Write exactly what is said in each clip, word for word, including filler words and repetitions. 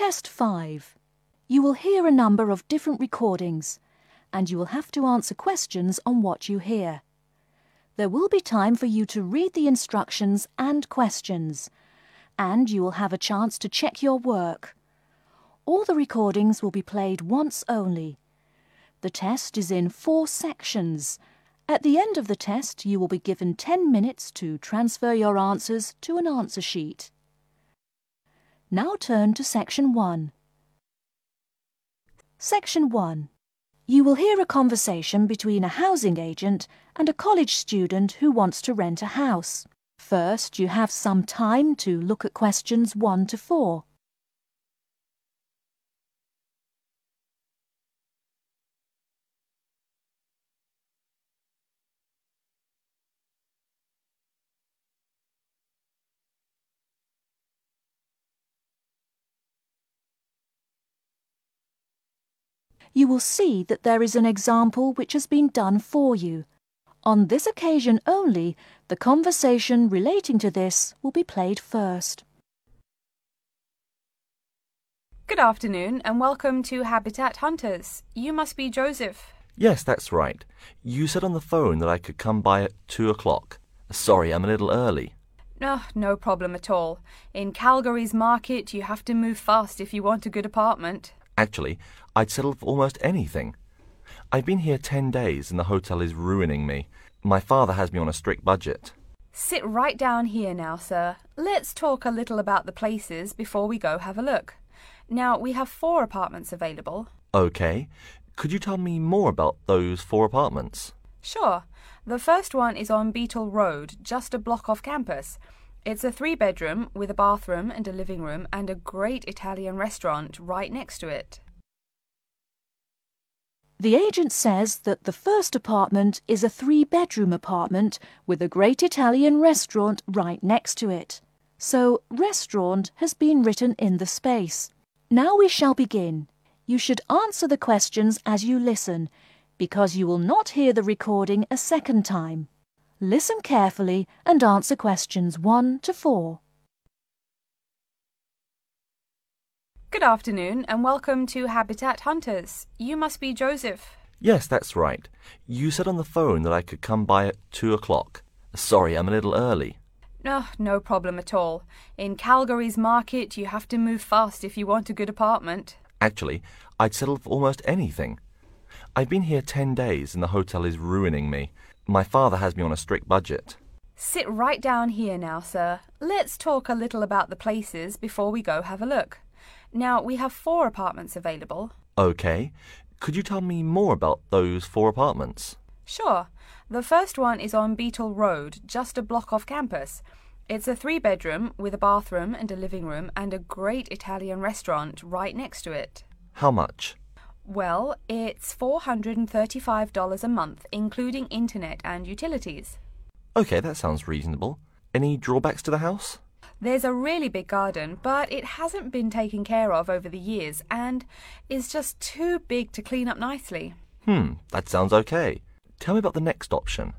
Test five. You will hear a number of different recordings, and you will have to answer questions on what you hear. There will be time for you to read the instructions and questions, and you will have a chance to check your work. All the recordings will be played once only. The test is in four sections. At the end of the test, you will be given ten minutes to transfer your answers to an answer sheet. Now turn to Section one. Section one. You will hear a conversation between a housing agent and a college student who wants to rent a house. First, you have some time to look at questions one to four. You will see that there is an example which has been done for you. On this occasion only, the conversation relating to this will be played first. Good afternoon and welcome to Habitat Hunters. You must be Joseph. Yes, that's right. You said on the phone that I could come by at two o'clock. Sorry, I'm a little early. Oh, no problem at all. In Calgary's market, you have to move fast if you want a good apartment. Actually, I'd settle for almost anything. I've been here ten days and the hotel is ruining me. My father has me on a strict budget. Sit right down here now, sir. Let's talk a little about the places before we go have a look. Now, we have four apartments available. Okay. Could you tell me more about those four apartments? Sure. The first one is on Beetle Road, just a block off campus. It's a three-bedroom with a bathroom and a living room and a great Italian restaurant right next to it. The agent says that the first apartment is a three-bedroom apartment with a great Italian restaurant right next to it. So, restaurant has been written in the space. Now we shall begin. You should answer the questions as you listen, because you will not hear the recording a second time. Listen carefully and answer questions one to four. Good afternoon and welcome to Habitat Hunters. You must be Joseph. Yes, that's right. You said on the phone that I could come by at two o'clock. Sorry, I'm a little early. Oh, no problem at all. In Calgary's market, you have to move fast if you want a good apartment. Actually, I'd settle for almost anything. I've been here ten days and the hotel is ruining me. My father has me on a strict budget. Sit right down here now, sir. Let's talk a little about the places before we go have a look. Now, we have four apartments available. Okay. Could you tell me more about those four apartments? Sure. The first one is on Beetle Road, just a block off campus. It's a three-bedroom with a bathroom and a living room and a great Italian restaurant right next to it. How much? Well, it's four hundred thirty-five dollars a month, including internet and utilities. Okay, that sounds reasonable. Any drawbacks to the house? There's a really big garden, but it hasn't been taken care of over the years and is just too big to clean up nicely. Hmm, that sounds okay. Tell me about the next option.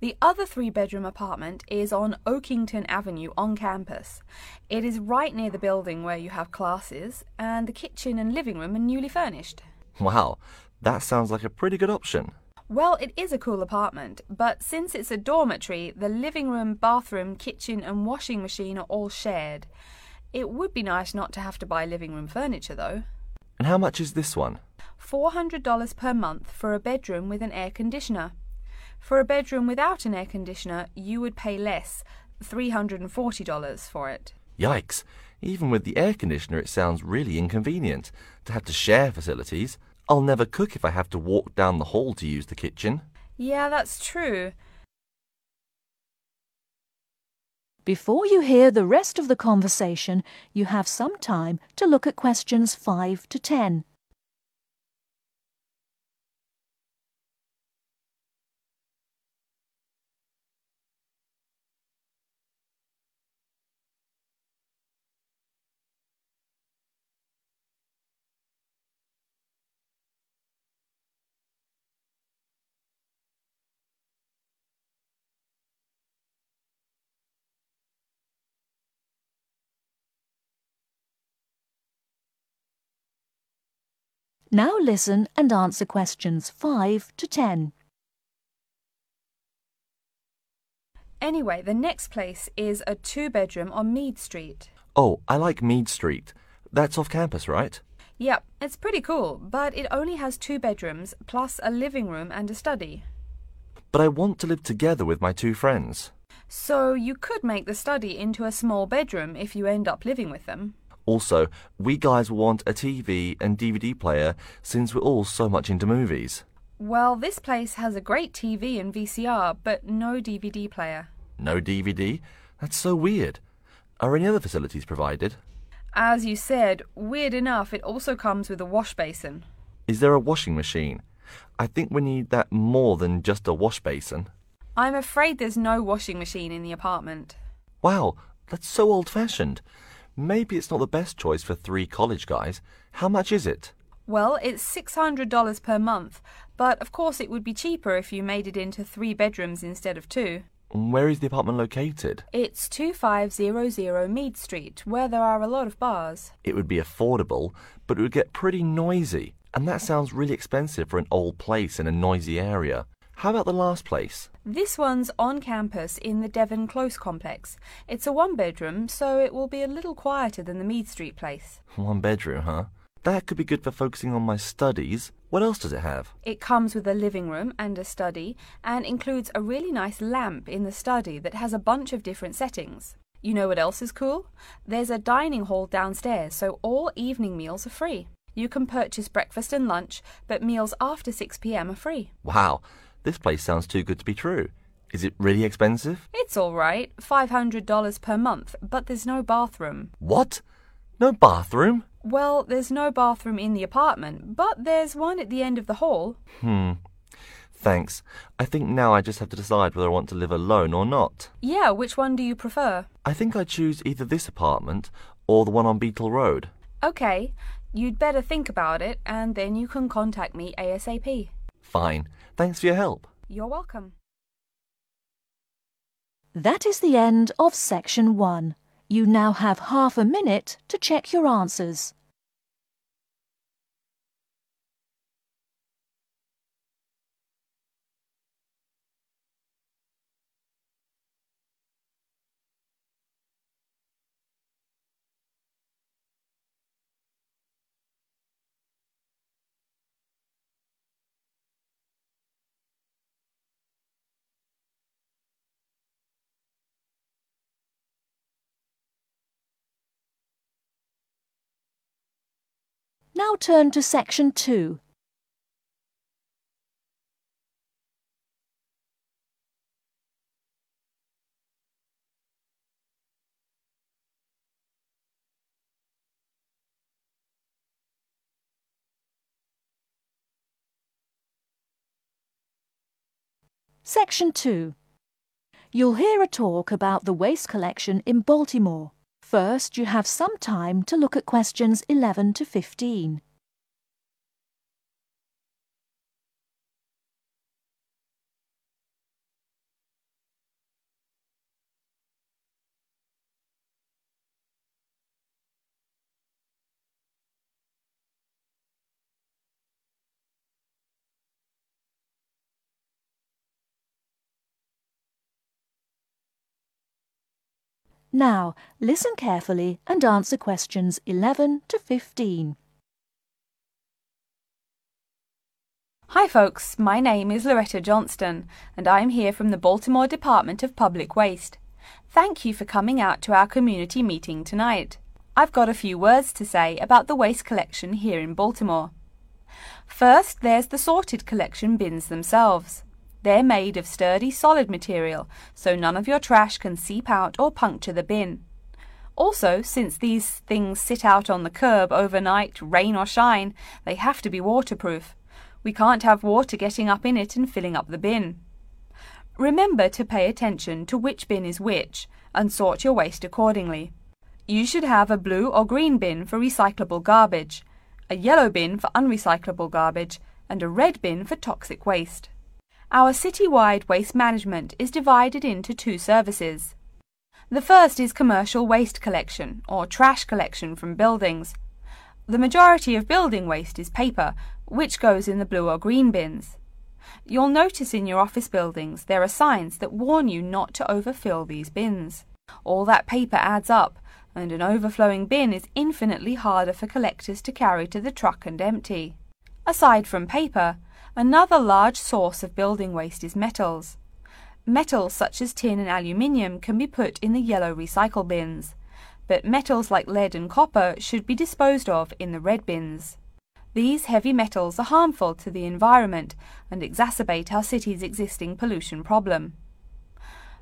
The other three-bedroom apartment is on Oakington Avenue on campus. It is right near the building where you have classes, and the kitchen and living room are newly furnished. Wow, that sounds like a pretty good option. Well, it is a cool apartment, but since it's a dormitory, the living room, bathroom, kitchen and washing machine are all shared. It would be nice not to have to buy living room furniture, though. And how much is this one? four hundred dollars per month for a bedroom with an air conditioner. For a bedroom without an air conditioner, you would pay less, three hundred forty dollars for it. Yikes! Even with the air conditioner, it sounds really inconvenient to have to share facilities. I'll never cook if I have to walk down the hall to use the kitchen. Yeah, that's true. Before you hear the rest of the conversation, you have some time to look at questions five to ten. Now listen and answer questions five to ten. Anyway, the next place is a two-bedroom on Mead Street. Oh, I like Mead Street. That's off campus, right? Yep, it's pretty cool, but it only has two bedrooms, plus a living room and a study. But I want to live together with my two friends. So you could make the study into a small bedroom if you end up living with them. Also, we guys will want a T V and D V D player since we're all so much into movies. Well, this place has a great T V and V C R, but no D V D player. No D V D? That's so weird. Are any other facilities provided? As you said, weird enough, it also comes with a wash basin. Is there a washing machine? I think we need that more than just a wash basin. I'm afraid there's no washing machine in the apartment. Wow, that's so old-fashioned. Maybe it's not the best choice for three college guys. How much is it? Well, it's six hundred dollars per month, but of course it would be cheaper if you made it into three bedrooms instead of two. Where is the apartment located? It's two five zero zero Mead Street, where there are a lot of bars. It would be affordable, but it would get pretty noisy, and that sounds really expensive for an old place in a noisy area. How about the last place? This one's on campus in the Devon Close complex. It's a one-bedroom, so it will be a little quieter than the Mead Street place. One bedroom, huh? That could be good for focusing on my studies. What else does it have? It comes with a living room and a study and includes a really nice lamp in the study that has a bunch of different settings. You know what else is cool? There's a dining hall downstairs, so all evening meals are free. You can purchase breakfast and lunch, but meals after six p m are free. Wow, this place sounds too good to be true. Is it really expensive? It's all right, five hundred dollars per month, but there's no bathroom. What? No bathroom? Well, there's no bathroom in the apartment, but there's one at the end of the hall. Hmm. Thanks. I think now I just have to decide whether I want to live alone or not. Yeah, which one do you prefer? I think I choose either this apartment or the one on Beetle Road. Okay. You'd better think about it, and then you can contact me ASAP. Fine. Thanks for your help. You're welcome. That is the end of section one. You now have half a minute to check your answers. Now turn to section two. Section two. You'll hear a talk about the waste collection in Baltimore. First, you have some time to look at questions eleven to fifteen. Now, listen carefully and answer questions eleven to fifteen. Hi folks, my name is Loretta Johnston and I'm here from the Baltimore Department of Public Waste. Thank you for coming out to our community meeting tonight. I've got a few words to say about the waste collection here in Baltimore. First, there's the sorted collection bins themselves. They're made of sturdy, solid material, so none of your trash can seep out or puncture the bin. Also, since these things sit out on the curb overnight, rain or shine, they have to be waterproof. We can't have water getting up in it and filling up the bin. Remember to pay attention to which bin is which and sort your waste accordingly. You should have a blue or green bin for recyclable garbage, a yellow bin for unrecyclable garbage, and a red bin for toxic waste. Our citywide waste management is divided into two services. The first is commercial waste collection, or trash collection from buildings. The majority of building waste is paper, which goes in the blue or green bins. You'll notice in your office buildings there are signs that warn you not to overfill these bins. All that paper adds up, and an overflowing bin is infinitely harder for collectors to carry to the truck and empty. Aside from paper, another large source of building waste is metals. Metals such as tin and aluminium can be put in the yellow recycle bins, but metals like lead and copper should be disposed of in the red bins. These heavy metals are harmful to the environment and exacerbate our city's existing pollution problem.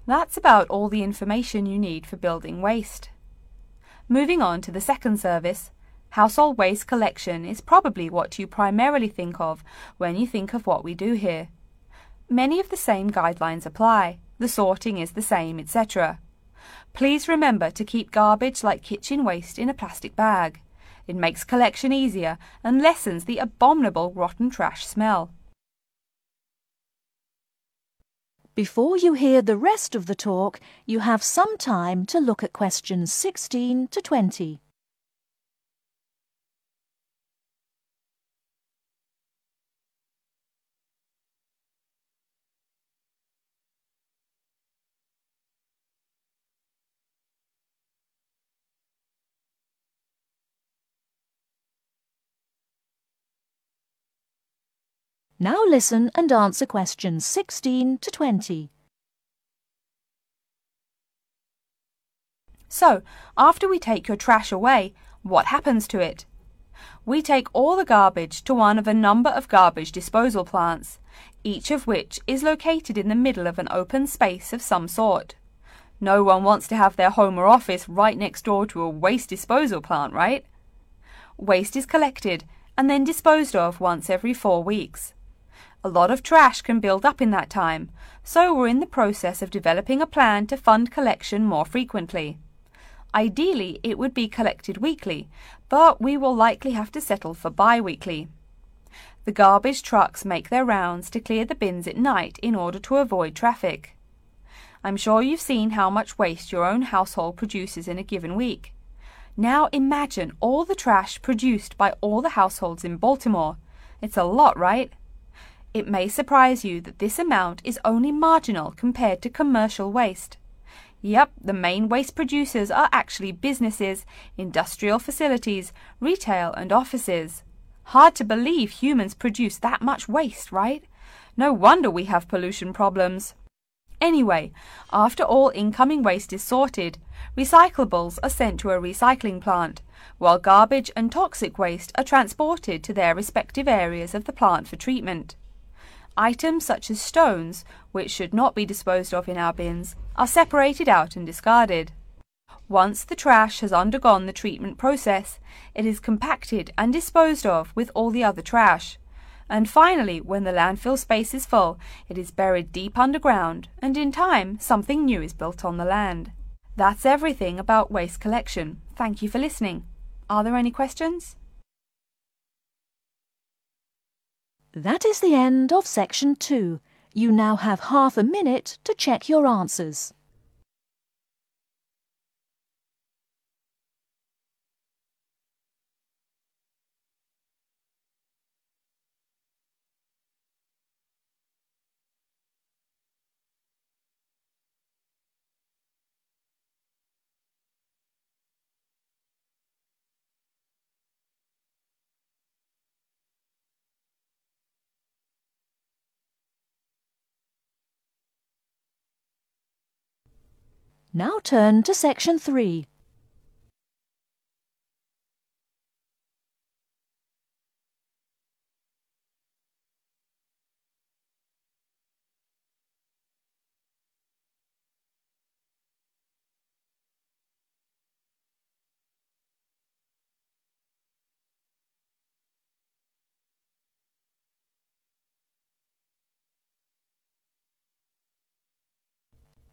That's about all the information you need for building waste. Moving on to the second service, household waste collection is probably what you primarily think of when you think of what we do here. Many of the same guidelines apply, the sorting is the same, et cetera. Please remember to keep garbage like kitchen waste in a plastic bag. It makes collection easier and lessens the abominable rotten trash smell. Before you hear the rest of the talk, you have some time to look at questions sixteen to twenty. Now listen and answer questions sixteen to twenty. So, after we take your trash away, what happens to it? We take all the garbage to one of a number of garbage disposal plants, each of which is located in the middle of an open space of some sort. No one wants to have their home or office right next door to a waste disposal plant, right? Waste is collected and then disposed of once every four weeks. A lot of trash can build up in that time, so we're in the process of developing a plan to fund collection more frequently. Ideally, it would be collected weekly, but we will likely have to settle for bi-weekly. The garbage trucks make their rounds to clear the bins at night in order to avoid traffic. I'm sure you've seen how much waste your own household produces in a given week. Now imagine all the trash produced by all the households in Baltimore. It's a lot, right? It may surprise you that this amount is only marginal compared to commercial waste. Yep, the main waste producers are actually businesses, industrial facilities, retail and offices. Hard to believe humans produce that much waste, right? No wonder we have pollution problems. Anyway, after all incoming waste is sorted, recyclables are sent to a recycling plant, while garbage and toxic waste are transported to their respective areas of the plant for treatment. Items such as stones, which should not be disposed of in our bins, are separated out and discarded. Once the trash has undergone the treatment process, it is compacted and disposed of with all the other trash. And finally, when the landfill space is full, it is buried deep underground, and in time, something new is built on the land. That's everything about waste collection. Thank you for listening. Are there any questions? That is the end of section two. You now have half a minute to check your answers. Now turn to section three.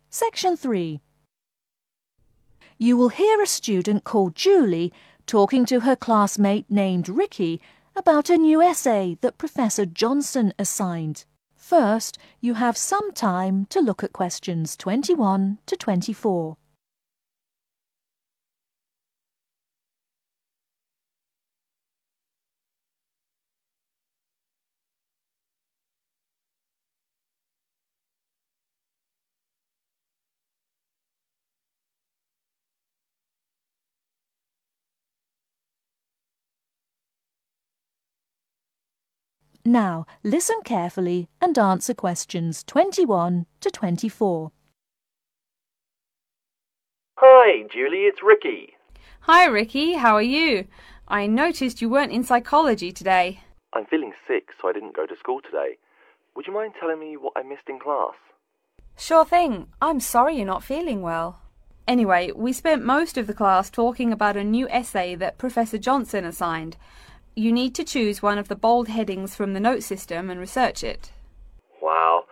Section three. You will hear a student called Julie talking to her classmate named Ricky about a new essay that Professor Johnson assigned. First, you have some time to look at questions twenty-one to twenty-four. Now listen carefully and answer questions twenty-one to twenty-four. Hi, Julie, it's Ricky. Hi, Ricky, how are you? I noticed you weren't in psychology today. I'm feeling sick, so I didn't go to school today. Would you mind telling me what I missed in class? Sure thing. I'm sorry you're not feeling well. Anyway, we spent most of the class talking about a new essay that Professor Johnson assigned. You need to choose one of the bold headings from the note system and research it. Wow,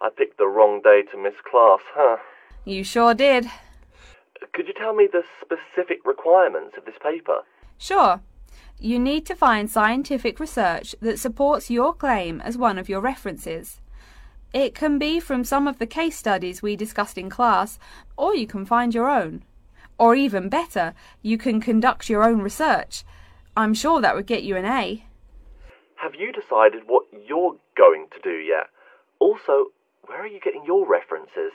I picked the wrong day to miss class, huh? You sure did. Could you tell me the specific requirements of this paper? Sure. You need to find scientific research that supports your claim as one of your references. It can be from some of the case studies we discussed in class, or you can find your own. Or even better, you can conduct your own research. I'm sure that would get you an A. Have you decided what you're going to do yet? Also, where are you getting your references?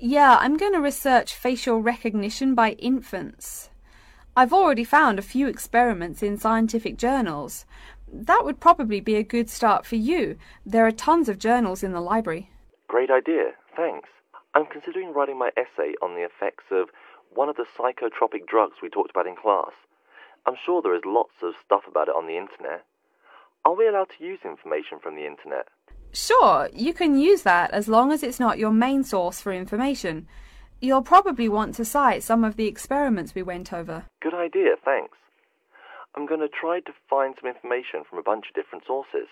Yeah, I'm going to research facial recognition by infants. I've already found a few experiments in scientific journals. That would probably be a good start for you. There are tons of journals in the library. Great idea, thanks. I'm considering writing my essay on the effects of one of the psychotropic drugs we talked about in class. I'm sure there is lots of stuff about it on the internet. Are we allowed to use information from the internet? Sure, you can use that as long as it's not your main source for information. You'll probably want to cite some of the experiments we went over. Good idea, thanks. I'm going to try to find some information from a bunch of different sources.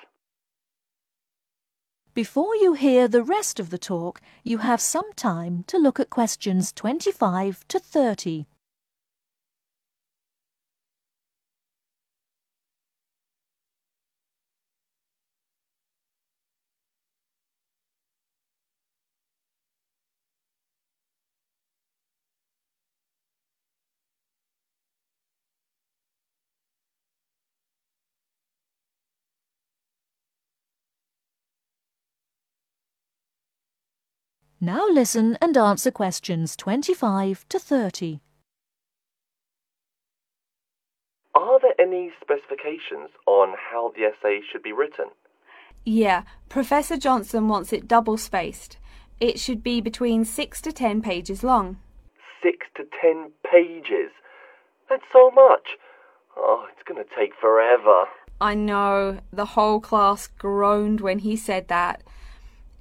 Before you hear the rest of the talk, you have some time to look at questions twenty-five to thirty. Now listen and answer questions twenty-five to thirty. Are there any specifications on how the essay should be written? Yeah, Professor Johnson wants it double-spaced. It should be between six to ten pages long. Six to ten pages? That's so much. Oh, it's going to take forever. I know. The whole class groaned when he said that.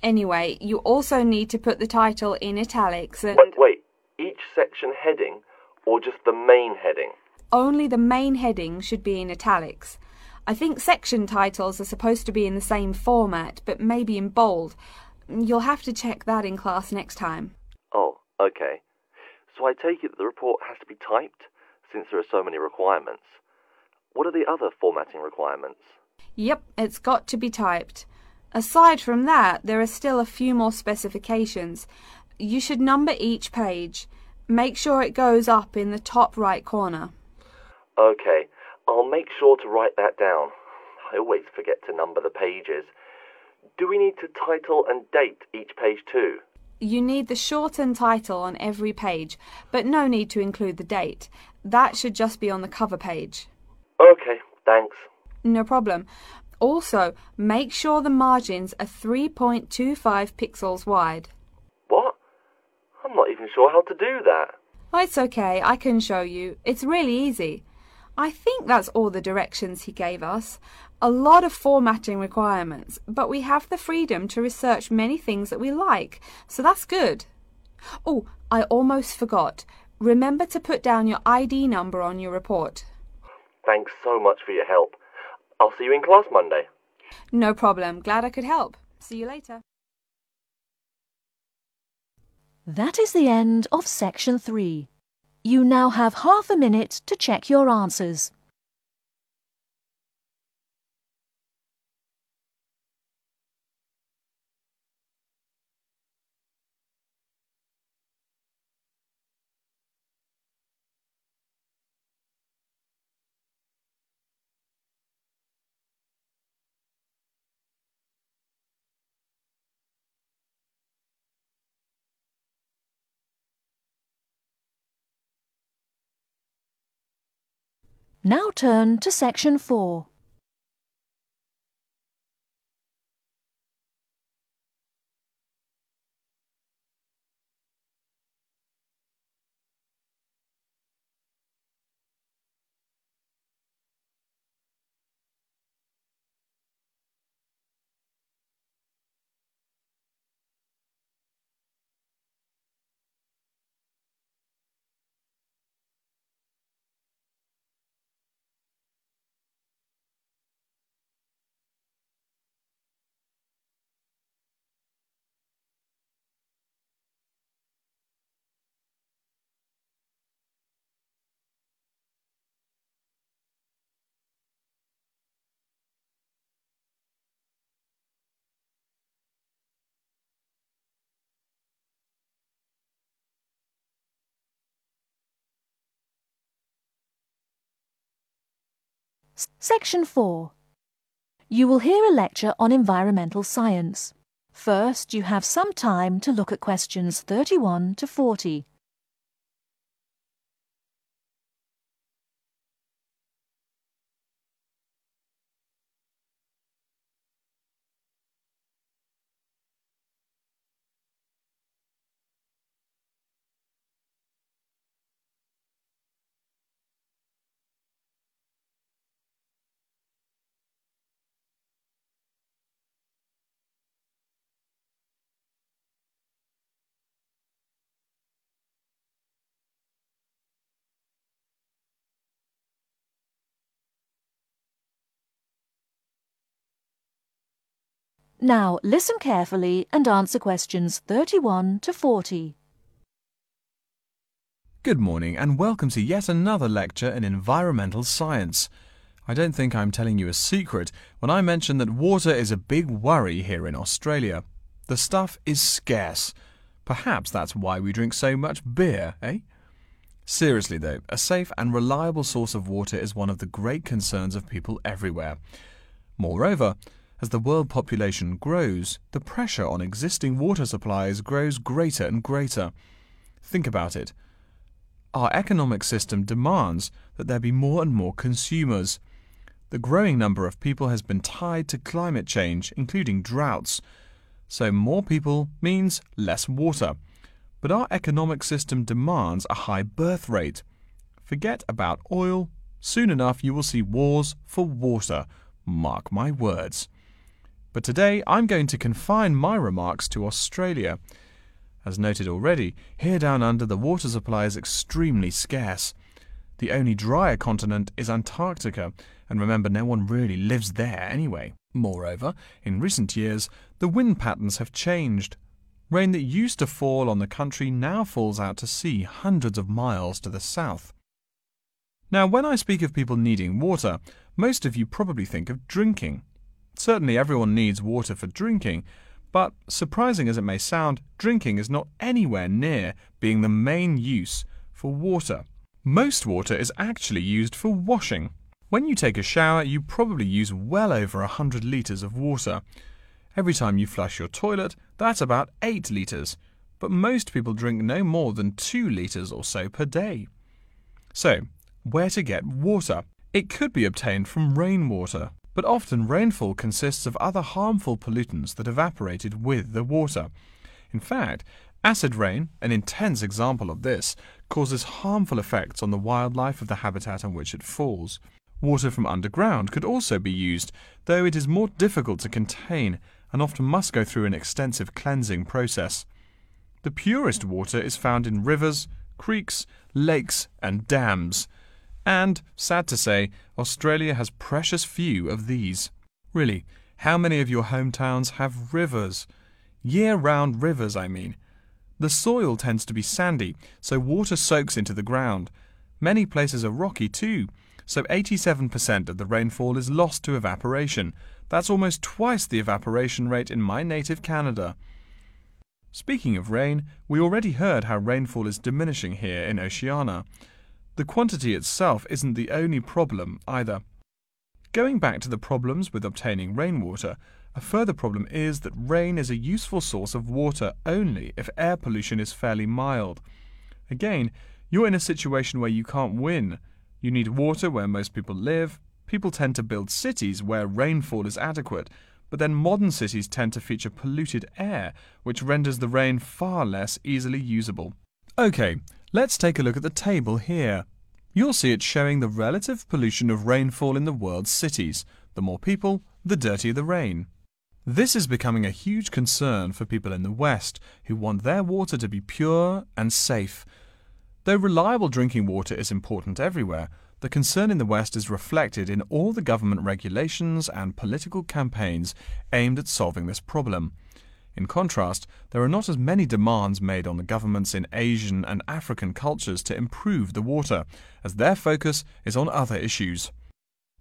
Anyway, you also need to put the title in italics and... Wait, wait, each section heading or just the main heading? Only the main heading should be in italics. I think section titles are supposed to be in the same format, but maybe in bold. You'll have to check that in class next time. Oh, okay. So I take it that the report has to be typed, since there are so many requirements. What are the other formatting requirements? Yep, it's got to be typed. Aside from that, there are still a few more specifications. You should number each page. Make sure it goes up in the top right corner. Okay, I'll make sure to write that down. I always forget to number the pages. Do we need to title and date each page too? You need the shortened title on every page, but no need to include the date. That should just be on the cover page. Okay, thanks. No problem. Also, make sure the margins are three point two five pixels wide. What? I'm not even sure how to do that. Oh, it's okay. I can show you. It's really easy. I think that's all the directions he gave us. A lot of formatting requirements, but we have the freedom to research many things that we like, so that's good. Oh, I almost forgot. Remember to put down your I D number on your report. Thanks so much for your help. I'll see you in class Monday. No problem. Glad I could help. See you later. That is the end of section three. You now have half a minute to check your answers. Now turn to section four. Section four. You will hear a lecture on environmental science. First, you have some time to look at questions thirty-one to forty. Now listen carefully and answer questions thirty-one to forty. Good morning and welcome to yet another lecture in environmental science. I don't think I'm telling you a secret when I mention that water is a big worry here in Australia. The stuff is scarce. Perhaps that's why we drink so much beer, eh? Seriously though, a safe and reliable source of water is one of the great concerns of people everywhere. Moreover, as the world population grows, the pressure on existing water supplies grows greater and greater. Think about it. Our economic system demands that there be more and more consumers. The growing number of people has been tied to climate change, including droughts. So more people means less water. But our economic system demands a high birth rate. Forget about oil. Soon enough you will see wars for water. Mark my words. But today I'm going to confine my remarks to Australia. As noted already, here down under the water supply is extremely scarce. The only drier continent is Antarctica, and remember no one really lives there anyway. Moreover, in recent years, the wind patterns have changed. Rain that used to fall on the country now falls out to sea hundreds of miles to the south. Now when I speak of people needing water, most of you probably think of drinking. Certainly everyone needs water for drinking, but surprising as it may sound, drinking is not anywhere near being the main use for water. Most water is actually used for washing. When you take a shower, you probably use well over one hundred litres of water. Every time you flush your toilet, that's about eight litres, but most people drink no more than two litres or so per day. So, where to get water? It could be obtained from rainwater. But often rainfall consists of other harmful pollutants that evaporated with the water. In fact, acid rain, an intense example of this, causes harmful effects on the wildlife of the habitat on which it falls. Water from underground could also be used, though it is more difficult to contain and often must go through an extensive cleansing process. The purest water is found in rivers, creeks, lakes and dams. And, sad to say, Australia has precious few of these. Really, how many of your hometowns have rivers? Year-round rivers, I mean. The soil tends to be sandy, so water soaks into the ground. Many places are rocky too, so eighty-seven percent of the rainfall is lost to evaporation. That's almost twice the evaporation rate in my native Canada. Speaking of rain, we already heard how rainfall is diminishing here in Oceania. The quantity itself isn't the only problem either. Going back to the problems with obtaining rainwater, a further problem is that rain is a useful source of water only if air pollution is fairly mild. Again, you're in a situation where you can't win. You need water where most people live. People tend to build cities where rainfall is adequate, but then modern cities tend to feature polluted air, which renders the rain far less easily usable. Okay. Let's take a look at the table here. You'll see it showing the relative pollution of rainfall in the world's cities. The more people, the dirtier the rain. This is becoming a huge concern for people in the West who want their water to be pure and safe. Though reliable drinking water is important everywhere, the concern in the West is reflected in all the government regulations and political campaigns aimed at solving this problem. In contrast, there are not as many demands made on the governments in Asian and African cultures to improve the water, as their focus is on other issues.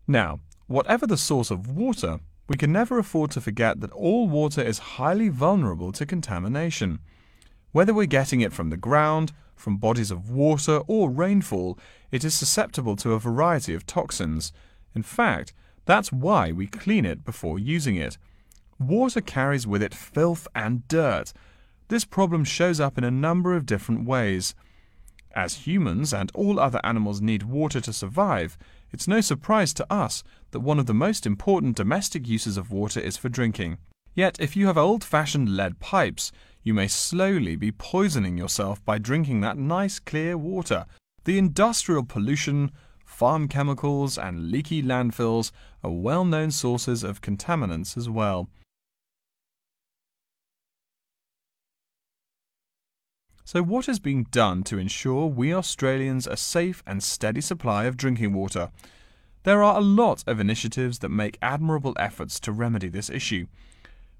Now, whatever the source of water, we can never afford to forget that all water is highly vulnerable to contamination. Whether we're getting it from the ground, from bodies of water or rainfall, it is susceptible to a variety of toxins, In fact, that's why we clean it before using it. Water carries with it filth and dirt. This problem shows up in a number of different ways. As humans and all other animals need water to survive, it's no surprise to us that one of the most important domestic uses of water is for drinking. Yet, if you have old-fashioned lead pipes, you may slowly be poisoning yourself by drinking that nice, clear water. The industrial pollution, farm chemicals, and leaky landfills are well-known sources of contaminants as well. So what is being done to ensure we Australians a safe and steady supply of drinking water? There are a lot of initiatives that make admirable efforts to remedy this issue.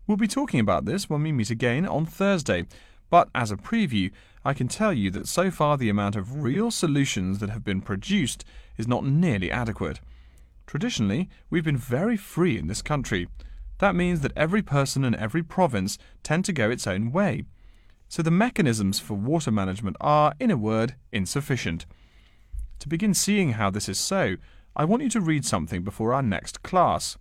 We'll be talking about this when we meet again on Thursday, but as a preview, I can tell you that so far the amount of real solutions that have been produced is not nearly adequate. Traditionally, we've been very free in this country. That means that every person and every province tend to go its own way. So the mechanisms for water management are, in a word, insufficient. To begin seeing how this is so, I want you to read something before our next class.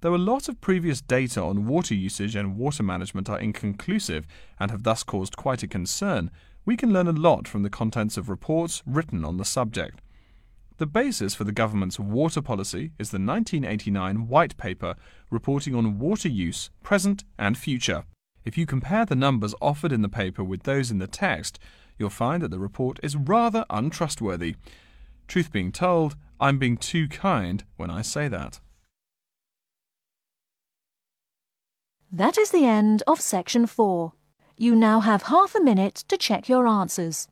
Though a lot of previous data on water usage and water management are inconclusive and have thus caused quite a concern, we can learn a lot from the contents of reports written on the subject. The basis for the government's water policy is the nineteen eighty-nine White Paper reporting on water use, present and future. If you compare the numbers offered in the paper with those in the text, you'll find that the report is rather untrustworthy. Truth being told, I'm being too kind when I say that. That is the end of section four. You now have half a minute to check your answers.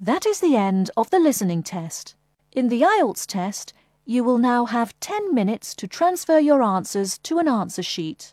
That is the end of the listening test. In the I E L T S test, you will now have ten minutes to transfer your answers to an answer sheet.